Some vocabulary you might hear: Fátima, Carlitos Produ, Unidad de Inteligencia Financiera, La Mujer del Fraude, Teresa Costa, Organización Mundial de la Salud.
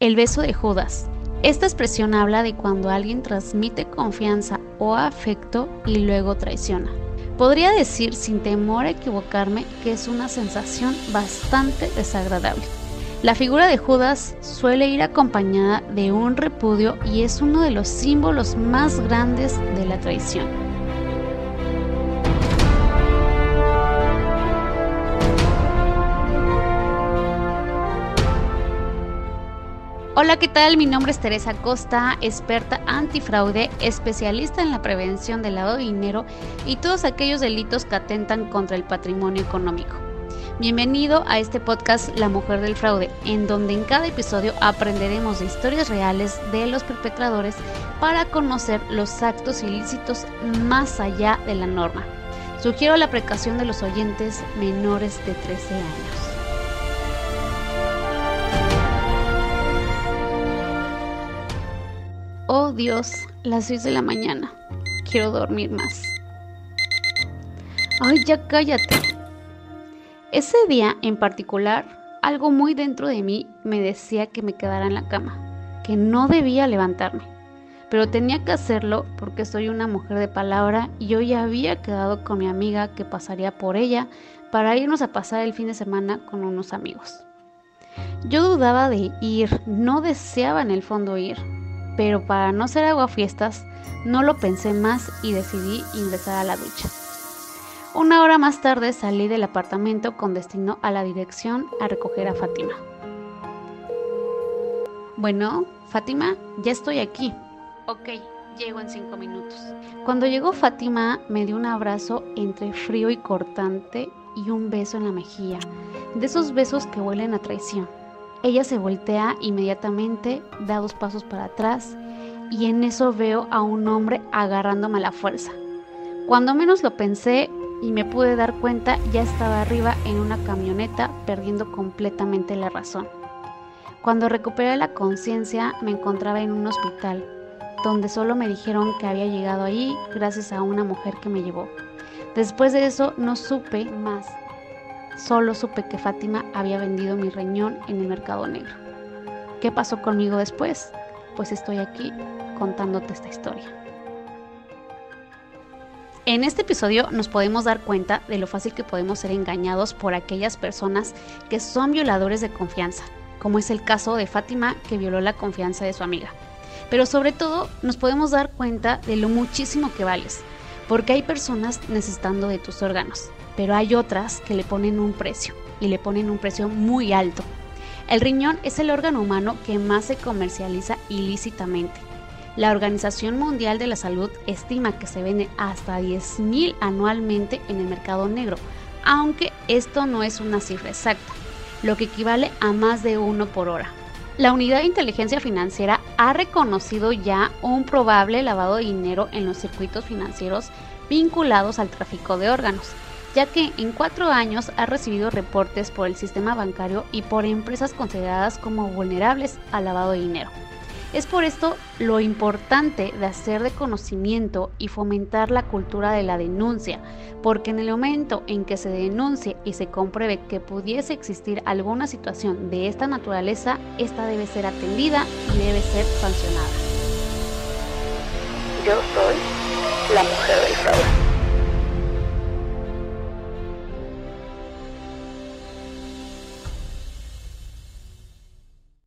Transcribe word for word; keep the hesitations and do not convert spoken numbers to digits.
El beso de Judas. Esta expresión habla de cuando alguien transmite confianza o afecto y luego traiciona. Podría decir sin temor a equivocarme que es una sensación bastante desagradable. La figura de Judas suele ir acompañada de un repudio y es uno de los símbolos más grandes de la traición. Hola, ¿qué tal? Mi nombre es Teresa Costa, experta antifraude, especialista en la prevención del lavado de dinero y todos aquellos delitos que atentan contra el patrimonio económico. Bienvenido a este podcast La Mujer del Fraude, en donde en cada episodio aprenderemos de historias reales de los perpetradores para conocer los actos ilícitos más allá de la norma. Sugiero la precaución de los oyentes menores de trece años. Oh Dios, las seis de la mañana. Quiero dormir más. Ay, ya cállate. Ese día en particular, algo muy dentro de mí me decía que me quedara en la cama, que no debía levantarme, pero tenía que hacerlo porque soy una mujer de palabra y yo ya había quedado con mi amiga que pasaría por ella para irnos a pasar el fin de semana con unos amigos. Yo dudaba de ir, no deseaba en el fondo ir, pero para no ser aguafiestas no lo pensé más y decidí ingresar a la ducha. Una hora más tarde salí del apartamento con destino a la dirección a recoger a Fátima. Bueno, Fátima, ya estoy aquí. Ok, llego en cinco minutos. Cuando llegó Fátima, me dio un abrazo entre frío y cortante y un beso en la mejilla, de esos besos que huelen a traición. Ella se voltea inmediatamente, da dos pasos para atrás y en eso veo a un hombre agarrándome a la fuerza. Cuando menos lo pensé, y me pude dar cuenta, ya estaba arriba en una camioneta, perdiendo completamente la razón. Cuando recuperé la conciencia, me encontraba en un hospital, donde solo me dijeron que había llegado allí gracias a una mujer que me llevó. Después de eso no supe más, solo supe que Fátima había vendido mi riñón en el mercado negro. ¿Qué pasó conmigo después? Pues estoy aquí contándote esta historia. En este episodio nos podemos dar cuenta de lo fácil que podemos ser engañados por aquellas personas que son violadores de confianza, como es el caso de Fátima, que violó la confianza de su amiga. Pero sobre todo nos podemos dar cuenta de lo muchísimo que vales, porque hay personas necesitando de tus órganos, pero hay otras que le ponen un precio, y le ponen un precio muy alto. El riñón es el órgano humano que más se comercializa ilícitamente. La Organización Mundial de la Salud estima que se venden hasta diez mil anualmente en el mercado negro, aunque esto no es una cifra exacta, lo que equivale a más de uno por hora. La Unidad de Inteligencia Financiera ha reconocido ya un probable lavado de dinero en los circuitos financieros vinculados al tráfico de órganos, ya que en cuatro años ha recibido reportes por el sistema bancario y por empresas consideradas como vulnerables al lavado de dinero. Es por esto lo importante de hacer de conocimiento y fomentar la cultura de la denuncia, porque en el momento en que se denuncie y se compruebe que pudiese existir alguna situación de esta naturaleza, esta debe ser atendida y debe ser sancionada. Yo soy la mujer del fraude.